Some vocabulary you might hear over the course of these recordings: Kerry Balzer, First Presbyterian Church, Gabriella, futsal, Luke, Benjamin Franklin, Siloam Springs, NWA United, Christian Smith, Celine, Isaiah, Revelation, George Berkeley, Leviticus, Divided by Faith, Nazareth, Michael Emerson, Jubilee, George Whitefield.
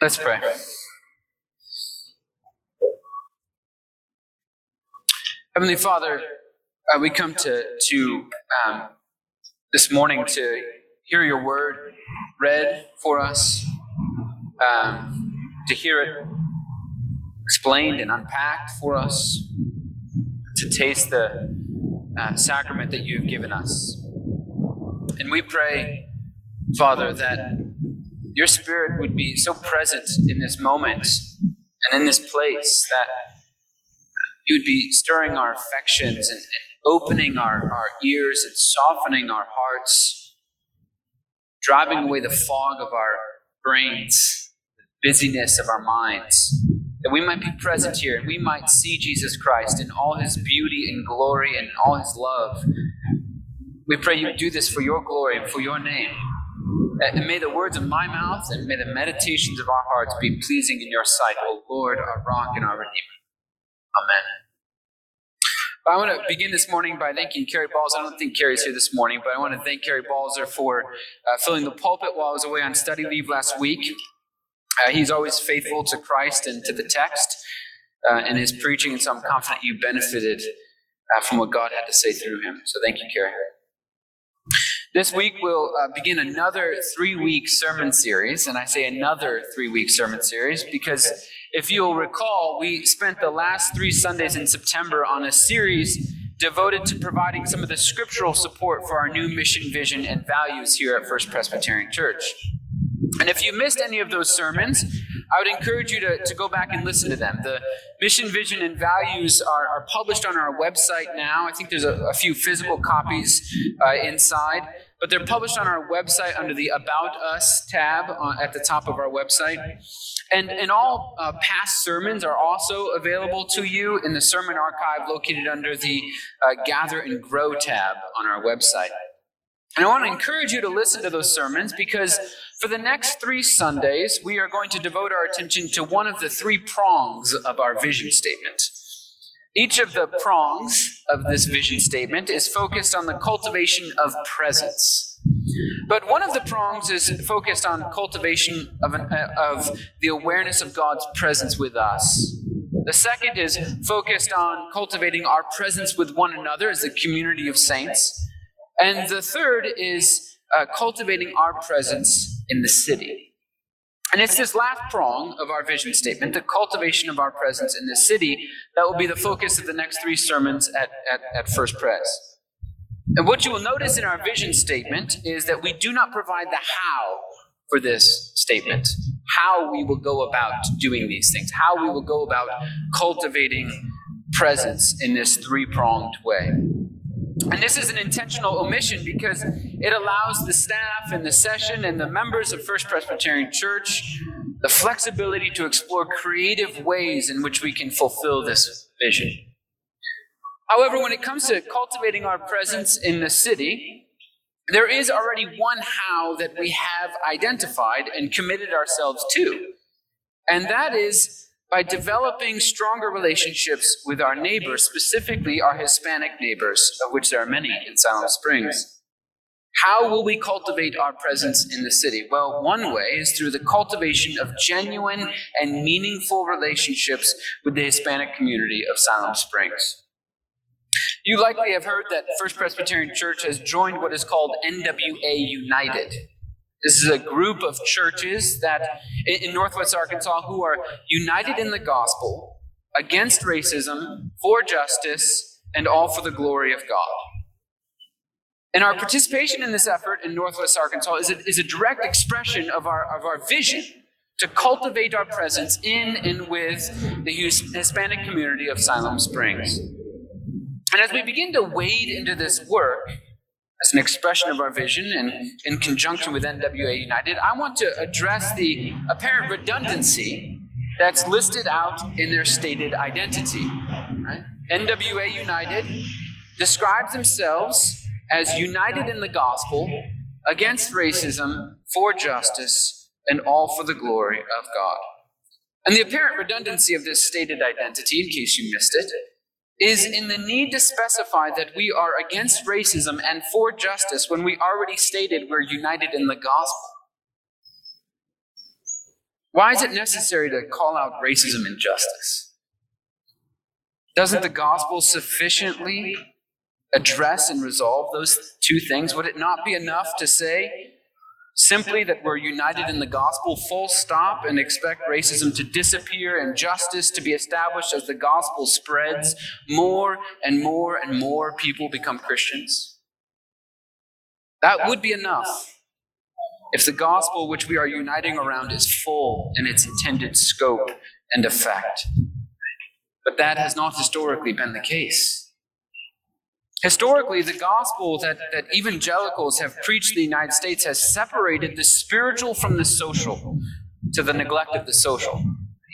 Let's pray. Heavenly Father, we come to this morning to hear your word read for us, to hear it explained and unpacked for us, to taste the sacrament that you've given us. And we pray, Father, that your Spirit would be so present in this moment and in this place that you would be stirring our affections and opening our ears and softening our hearts, driving away the fog of our brains, the busyness of our minds, that we might be present here and we might see Jesus Christ in all his beauty and glory and all his love. We pray you do this for your glory and for your name. And may the words of my mouth and may the meditations of our hearts be pleasing in your sight, O Lord, our rock and our redeemer. Amen. I want to begin this morning by thanking Kerry Balzer. I don't think Kerry's here this morning, but I want to thank Kerry Balzer for filling the pulpit while I was away on study leave last week. He's always faithful to Christ and to the text in his preaching, and so I'm confident you benefited from what God had to say through him. So thank you, Kerry. This week we'll begin another three-week sermon series, and I say another three-week sermon series because if you'll recall, we spent the last three Sundays in September on a series devoted to providing some of the scriptural support for our new mission, vision, and values here at First Presbyterian Church. And if you missed any of those sermons, I would encourage you to go back and listen to them. The mission, vision, and values are published on our website now. I think there's a few physical copies inside, but they're published on our website under the About Us tab at the top of our website. And all past sermons are also available to you in the sermon archive located under the Gather and Grow tab on our website. And I want to encourage you to listen to those sermons because for the next three Sundays, we are going to devote our attention to one of the three prongs of our vision statement. Each of the prongs of this vision statement is focused on the cultivation of presence. But one of the prongs is focused on cultivation of the awareness of God's presence with us. The second is focused on cultivating our presence with one another as a community of saints. And the third is cultivating our presence in the city. And it's this last prong of our vision statement, the cultivation of our presence in the city, that will be the focus of the next three sermons at First Pres. And what you will notice in our vision statement is that we do not provide the how for this statement, how we will go about doing these things, how we will go about cultivating presence in this three-pronged way. And this is an intentional omission because it allows the staff and the session and the members of First Presbyterian Church the flexibility to explore creative ways in which we can fulfill this vision. However, when it comes to cultivating our presence in the city, there is already one how that we have identified and committed ourselves to, and that is by developing stronger relationships with our neighbors, specifically our Hispanic neighbors, of which there are many in Siloam Springs. How will we cultivate our presence in the city? Well, one way is through the cultivation of genuine and meaningful relationships with the Hispanic community of Siloam Springs. You likely have heard that First Presbyterian Church has joined what is called NWA United. This is a group of churches that in Northwest Arkansas who are united in the gospel, against racism, for justice, and all for the glory of God. And our participation in this effort in Northwest Arkansas is a direct expression of our vision to cultivate our presence in and with the Hispanic community of Siloam Springs. And as we begin to wade into this work, as an expression of our vision and in conjunction with NWA United, I want to address the apparent redundancy that's listed out in their stated identity. Right? NWA United describes themselves as united in the gospel, against racism, for justice, and all for the glory of God. And the apparent redundancy of this stated identity, in case you missed it, is in the need to specify that we are against racism and for justice when we already stated we're united in the gospel. Why is it necessary to call out racism and justice? Doesn't the gospel sufficiently address and resolve those two things? Would it not be enough to say simply that we're united in the gospel, full stop, and expect racism to disappear and justice to be established as the gospel spreads, more and more and more people become Christians? That would be enough if the gospel which we are uniting around is full in its intended scope and effect. But that has not historically been the case. Historically, the gospel that evangelicals have preached in the United States has separated the spiritual from the social, to the neglect of the social.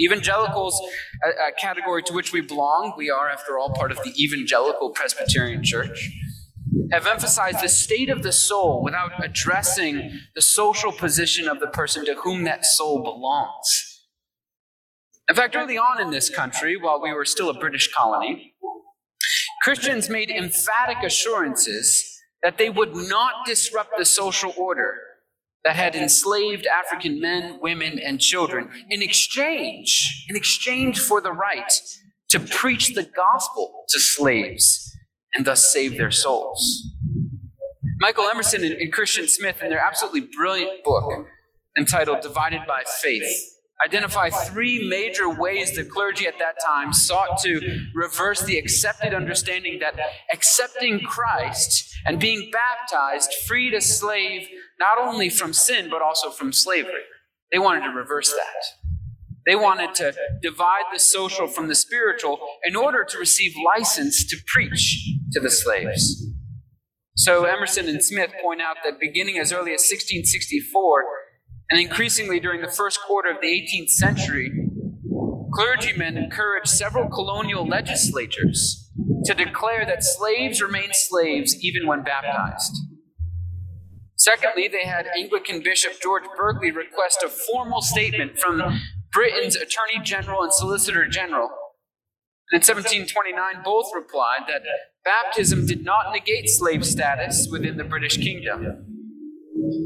Evangelicals, a category to which we belong, we are, after all, part of the Evangelical Presbyterian Church, have emphasized the state of the soul without addressing the social position of the person to whom that soul belongs. In fact, early on in this country, while we were still a British colony, Christians made emphatic assurances that they would not disrupt the social order that had enslaved African men, women, and children in exchange for the right to preach the gospel to slaves and thus save their souls. Michael Emerson and Christian Smith, in their absolutely brilliant book entitled Divided by Faith, identify three major ways the clergy at that time sought to reverse the accepted understanding that accepting Christ and being baptized freed a slave not only from sin, but also from slavery. They wanted to reverse that. They wanted to divide the social from the spiritual in order to receive license to preach to the slaves. So Emerson and Smith point out that beginning as early as 1664, and increasingly during the first quarter of the 18th century, clergymen encouraged several colonial legislatures to declare that slaves remained slaves even when baptized. Secondly, they had Anglican Bishop George Berkeley request a formal statement from Britain's Attorney General and Solicitor General. In 1729, both replied that baptism did not negate slave status within the British kingdom.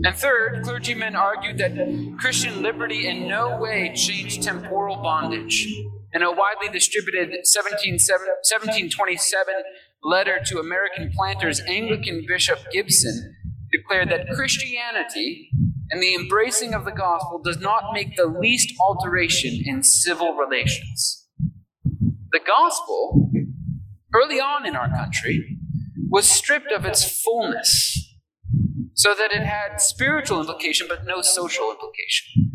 And third, clergymen argued that Christian liberty in no way changed temporal bondage. In a widely distributed 1727 letter to American planters, Anglican Bishop Gibson declared that Christianity and the embracing of the gospel does not make the least alteration in civil relations. The gospel, early on in our country, was stripped of its fullness, so that it had spiritual implication, but no social implication.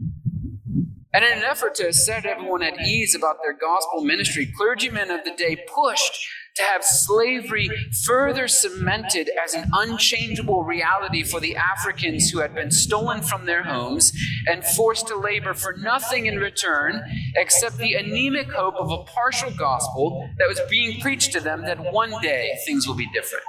And in an effort to set everyone at ease about their gospel ministry, clergymen of the day pushed to have slavery further cemented as an unchangeable reality for the Africans who had been stolen from their homes and forced to labor for nothing in return except the anemic hope of a partial gospel that was being preached to them that one day things will be different.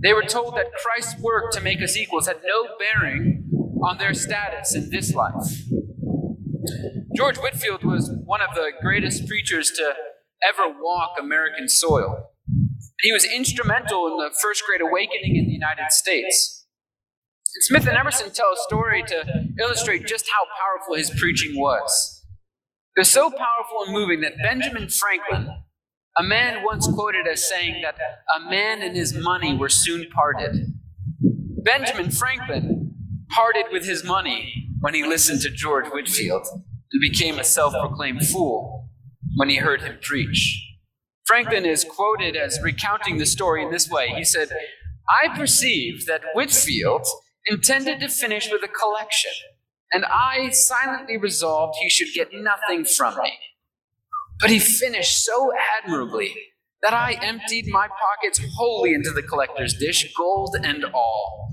They were told that Christ's work to make us equals had no bearing on their status in this life. George Whitefield was one of the greatest preachers to ever walk American soil. He was instrumental in the First Great Awakening in the United States. Smith and Emerson tell a story to illustrate just how powerful his preaching was. It was so powerful and moving that Benjamin Franklin, a man once quoted as saying that a man and his money were soon parted. Benjamin Franklin parted with his money when he listened to George Whitefield and became a self-proclaimed fool when he heard him preach. Franklin is quoted as recounting the story in this way. He said, "I perceived that Whitefield intended to finish with a collection, and I silently resolved he should get nothing from me. But he finished so admirably that I emptied my pockets wholly into the collector's dish, gold and all."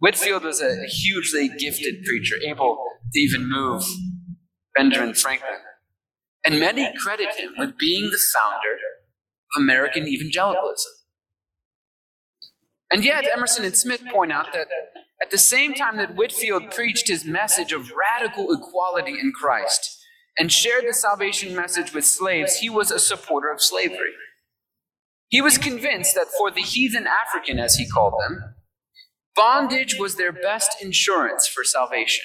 Whitefield was a hugely gifted preacher, able to even move Benjamin Franklin. And many credit him with being the founder of American evangelicalism. And yet, Emerson and Smith point out that at the same time that Whitefield preached his message of radical equality in Christ and shared the salvation message with slaves, he was a supporter of slavery. He was convinced that for the heathen African, as he called them, bondage was their best insurance for salvation.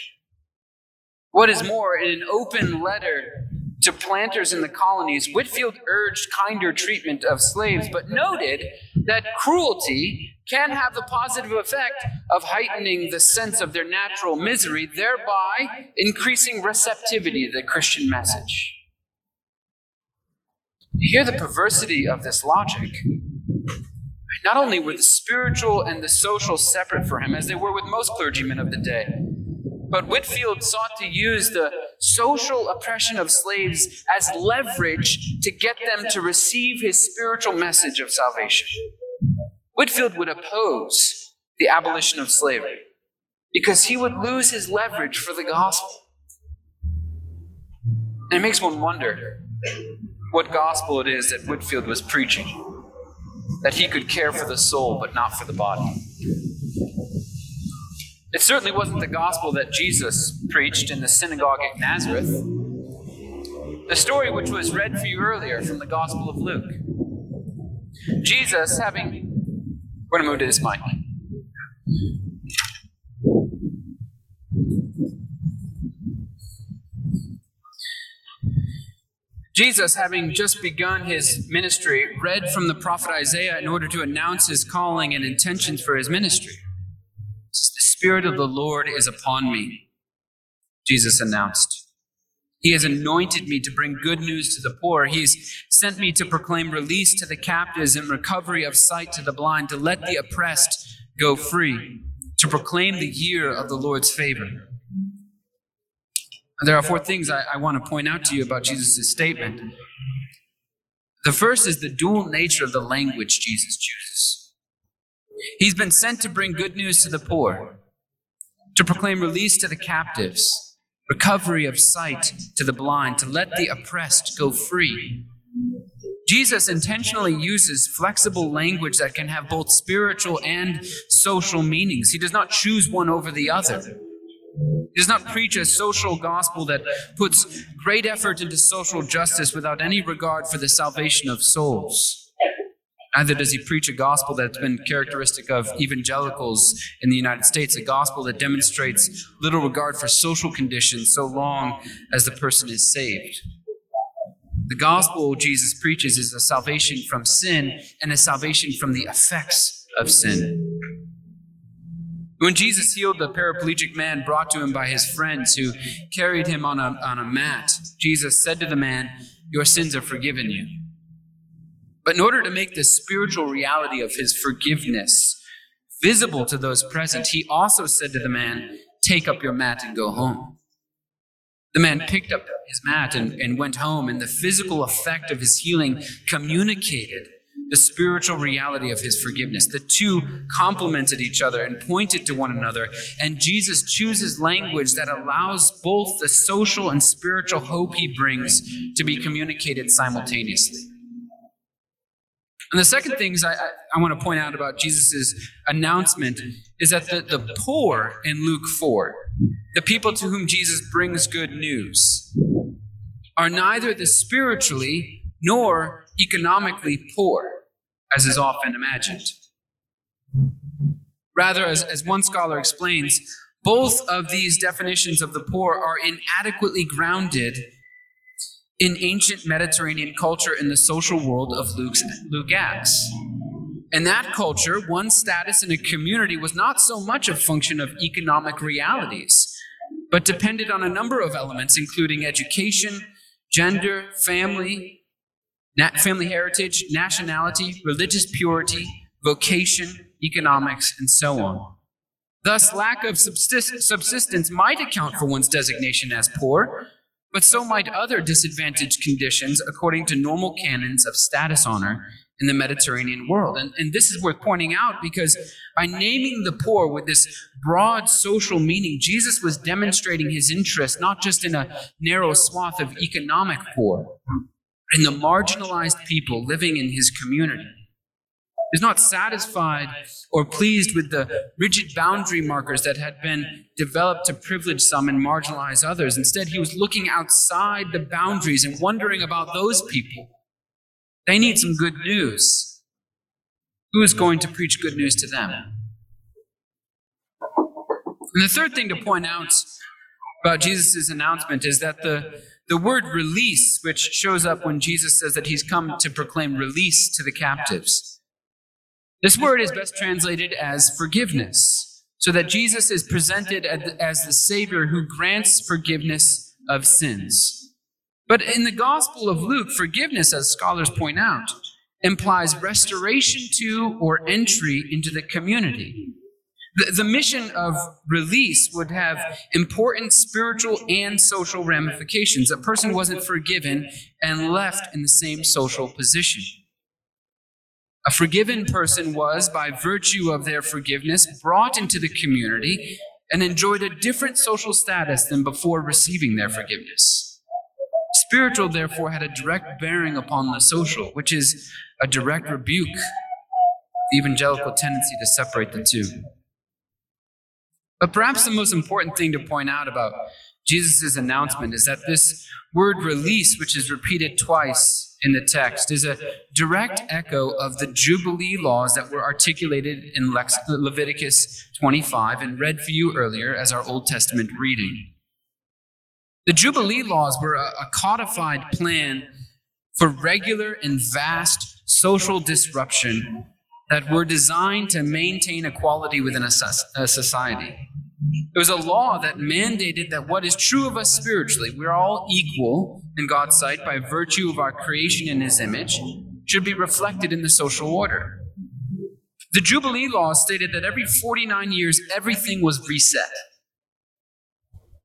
What is more, in an open letter to planters in the colonies, Whitefield urged kinder treatment of slaves, but noted that cruelty can have the positive effect of heightening the sense of their natural misery, thereby increasing receptivity to the Christian message. You hear the perversity of this logic. Not only were the spiritual and the social separate for him, as they were with most clergymen of the day, but Whitefield sought to use the social oppression of slaves as leverage to get them to receive his spiritual message of salvation. Whitefield would oppose the abolition of slavery because he would lose his leverage for the gospel. And it makes one wonder what gospel it is that Whitefield was preaching, that he could care for the soul but not for the body. It certainly wasn't the gospel that Jesus preached in the synagogue at Nazareth. The story which was read for you earlier from the Gospel of Luke. Jesus having... We're going to move to this mic. Jesus, having just begun his ministry, read from the prophet Isaiah in order to announce his calling and intentions for his ministry. The Spirit of the Lord is upon me, Jesus announced. He has anointed me to bring good news to the poor. He's sent me to proclaim release to the captives and recovery of sight to the blind, to let the oppressed go free, to proclaim the year of the Lord's favor. There are four things I want to point out to you about Jesus' statement. The first is the dual nature of the language Jesus chooses. He's been sent to bring good news to the poor, to proclaim release to the captives, recovery of sight to the blind, to let the oppressed go free. Jesus intentionally uses flexible language that can have both spiritual and social meanings. He does not choose one over the other. He does not preach a social gospel that puts great effort into social justice without any regard for the salvation of souls. Neither does he preach a gospel that's been characteristic of evangelicals in the United States, a gospel that demonstrates little regard for social conditions so long as the person is saved. The gospel Jesus preaches is a salvation from sin and a salvation from the effects of sin. When Jesus healed the paraplegic man brought to him by his friends who carried him on a mat, Jesus said to the man, "Your sins are forgiven you." But in order to make the spiritual reality of his forgiveness visible to those present, he also said to the man, "Take up your mat and go home." The man picked up his mat and went home, and the physical effect of his healing communicated the spiritual reality of his forgiveness. The two complemented each other and pointed to one another, and Jesus chooses language that allows both the social and spiritual hope he brings to be communicated simultaneously. And the second things I want to point out about Jesus' announcement is that the poor in Luke 4, the people to whom Jesus brings good news, are neither the spiritually nor economically poor, as is often imagined. Rather, as one scholar explains, both of these definitions of the poor are inadequately grounded in ancient Mediterranean culture in the social world of Luke Acts. In that culture, one's status in a community was not so much a function of economic realities, but depended on a number of elements, including education, gender, family heritage, nationality, religious purity, vocation, economics, and so on. Thus, lack of subsistence might account for one's designation as poor, but so might other disadvantaged conditions according to normal canons of status honor in the Mediterranean world. And this is worth pointing out because by naming the poor with this broad social meaning, Jesus was demonstrating his interest not just in a narrow swath of economic poor, in the marginalized people living in his community. Is not satisfied or pleased with the rigid boundary markers that had been developed to privilege some and marginalize others. Instead, he was looking outside the boundaries and wondering about those people. They need some good news. Who is going to preach good news to them? And the third thing to point out about Jesus' announcement is that the word release, which shows up when Jesus says that he's come to proclaim release to the captives. This word is best translated as forgiveness, so that Jesus is presented as the Savior who grants forgiveness of sins. But in the Gospel of Luke, forgiveness, as scholars point out, implies restoration to or entry into the community. The mission of release would have important spiritual and social ramifications. A person wasn't forgiven and left in the same social position. A forgiven person was, by virtue of their forgiveness, brought into the community and enjoyed a different social status than before receiving their forgiveness. Spiritual, therefore, had a direct bearing upon the social, which is a direct rebuke, the evangelical tendency to separate the two. But perhaps the most important thing to point out about Jesus' announcement is that this word release, which is repeated twice in the text, is a direct echo of the Jubilee laws that were articulated in Leviticus 25 and read for you earlier as our Old Testament reading. The Jubilee laws were a codified plan for regular and vast social disruption that were designed to maintain equality within a society. It was a law that mandated that what is true of us spiritually, we're all equal in God's sight by virtue of our creation in His image, should be reflected in the social order. The Jubilee laws stated that every 49 years, everything was reset.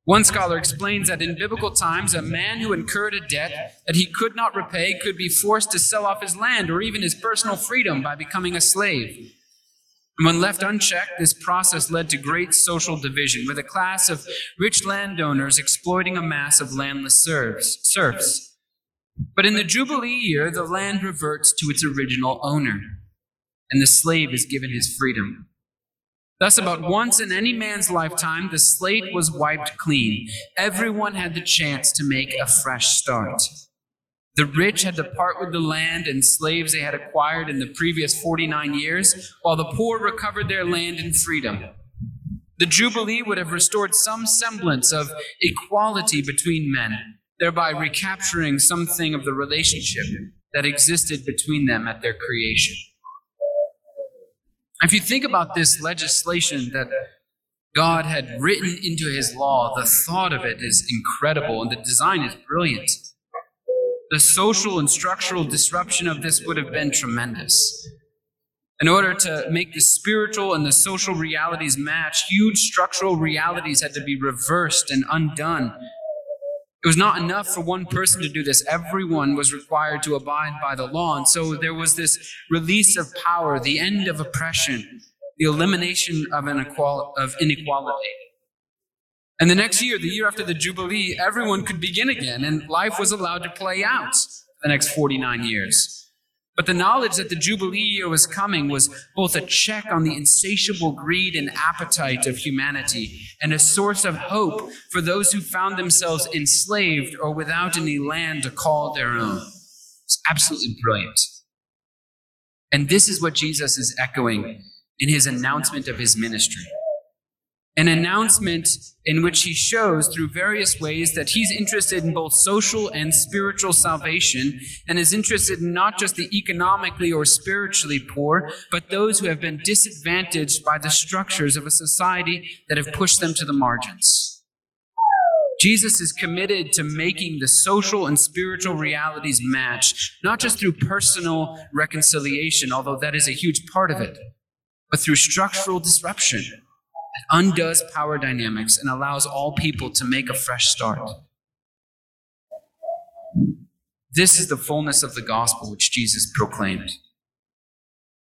One scholar explains that in biblical times, a man who incurred a debt that he could not repay could be forced to sell off his land or even his personal freedom by becoming a slave. And when left unchecked, this process led to great social division, with a class of rich landowners exploiting a mass of landless serfs. But in the Jubilee year, the land reverts to its original owner, and the slave is given his freedom. Thus, about once in any man's lifetime, the slate was wiped clean. Everyone had the chance to make a fresh start. The rich had to part with the land and slaves they had acquired in the previous 49 years, while the poor recovered their land in freedom. The Jubilee would have restored some semblance of equality between men, thereby recapturing something of the relationship that existed between them at their creation. If you think about this legislation that God had written into His law, the thought of it is incredible and the design is brilliant. The social and structural disruption of this would have been tremendous. In order to make the spiritual and the social realities match, huge structural realities had to be reversed and undone. It was not enough for one person to do this. Everyone was required to abide by the law. And so there was this release of power, the end of oppression, the elimination of inequality. And the next year, the year after the Jubilee, everyone could begin again, and life was allowed to play out the next 49 years. But the knowledge that the Jubilee year was coming was both a check on the insatiable greed and appetite of humanity and a source of hope for those who found themselves enslaved or without any land to call their own. It's absolutely brilliant. And this is what Jesus is echoing in His announcement of His ministry. An announcement in which He shows through various ways that He's interested in both social and spiritual salvation, and is interested in not just the economically or spiritually poor, but those who have been disadvantaged by the structures of a society that have pushed them to the margins. Jesus is committed to making the social and spiritual realities match, not just through personal reconciliation, although that is a huge part of it, but through structural disruption. It undoes power dynamics and allows all people to make a fresh start. This is the fullness of the gospel which Jesus proclaimed,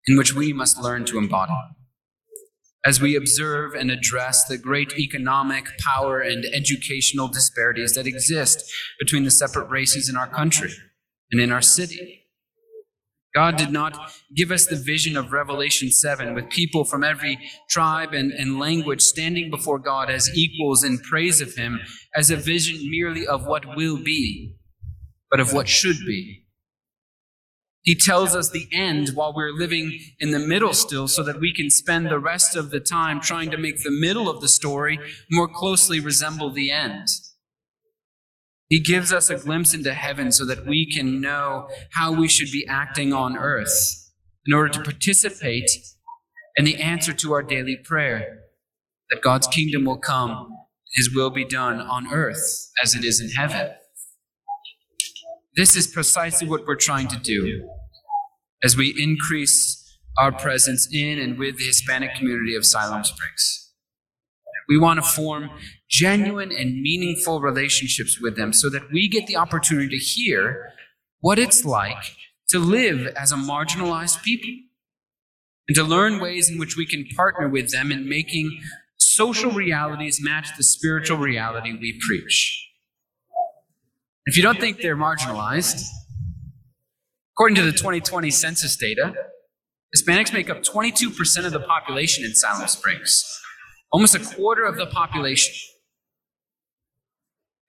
in which we must learn to embody. As we observe and address the great economic, power, and educational disparities that exist between the separate races in our country and in our city, God did not give us the vision of Revelation 7 with people from every tribe and language standing before God as equals in praise of Him as a vision merely of what will be, but of what should be. He tells us the end while we're living in the middle still, so that we can spend the rest of the time trying to make the middle of the story more closely resemble the end. He gives us a glimpse into heaven so that we can know how we should be acting on earth in order to participate in the answer to our daily prayer, that God's kingdom will come, his will be done on earth as it is in heaven. This is precisely what we're trying to do as we increase our presence in and with the Hispanic community of Siloam Springs. We want to form genuine and meaningful relationships with them so that we get the opportunity to hear what it's like to live as a marginalized people and to learn ways in which we can partner with them in making social realities match the spiritual reality we preach. If you don't think they're marginalized, according to the 2020 census data, Hispanics make up 22% of the population in Siloam Springs, almost a quarter of the population.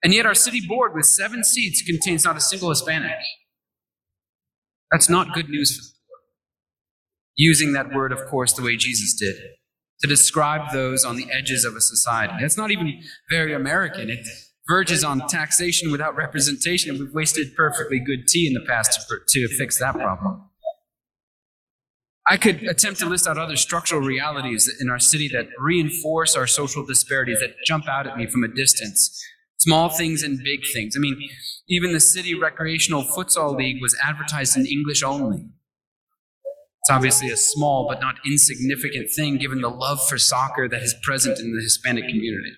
And yet our city board with 7 seats contains not a single Hispanic. That's not good news for the board. Using that word, of course, the way Jesus did, to describe those on the edges of a society. That's not even very American. It verges on taxation without representation, and we've wasted perfectly good tea in the past to fix that problem. I could attempt to list out other structural realities in our city that reinforce our social disparities, that jump out at me from a distance. Small things and big things. I mean, even the city recreational futsal league was advertised in English only. It's obviously a small but not insignificant thing given the love for soccer that is present in the Hispanic community.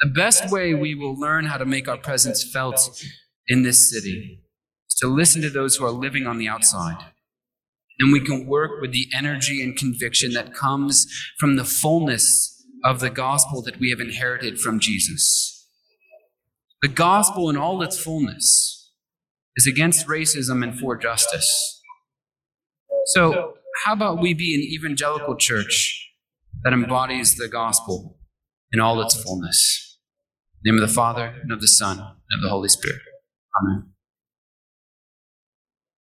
The best way we will learn how to make our presence felt in this city is to listen to those who are living on the outside. And we can work with the energy and conviction that comes from the fullness of the gospel that we have inherited from Jesus. The gospel in all its fullness is against racism and for justice. So how about we be an evangelical church that embodies the gospel in all its fullness? In the name of the Father, and of the Son, and of the Holy Spirit. Amen.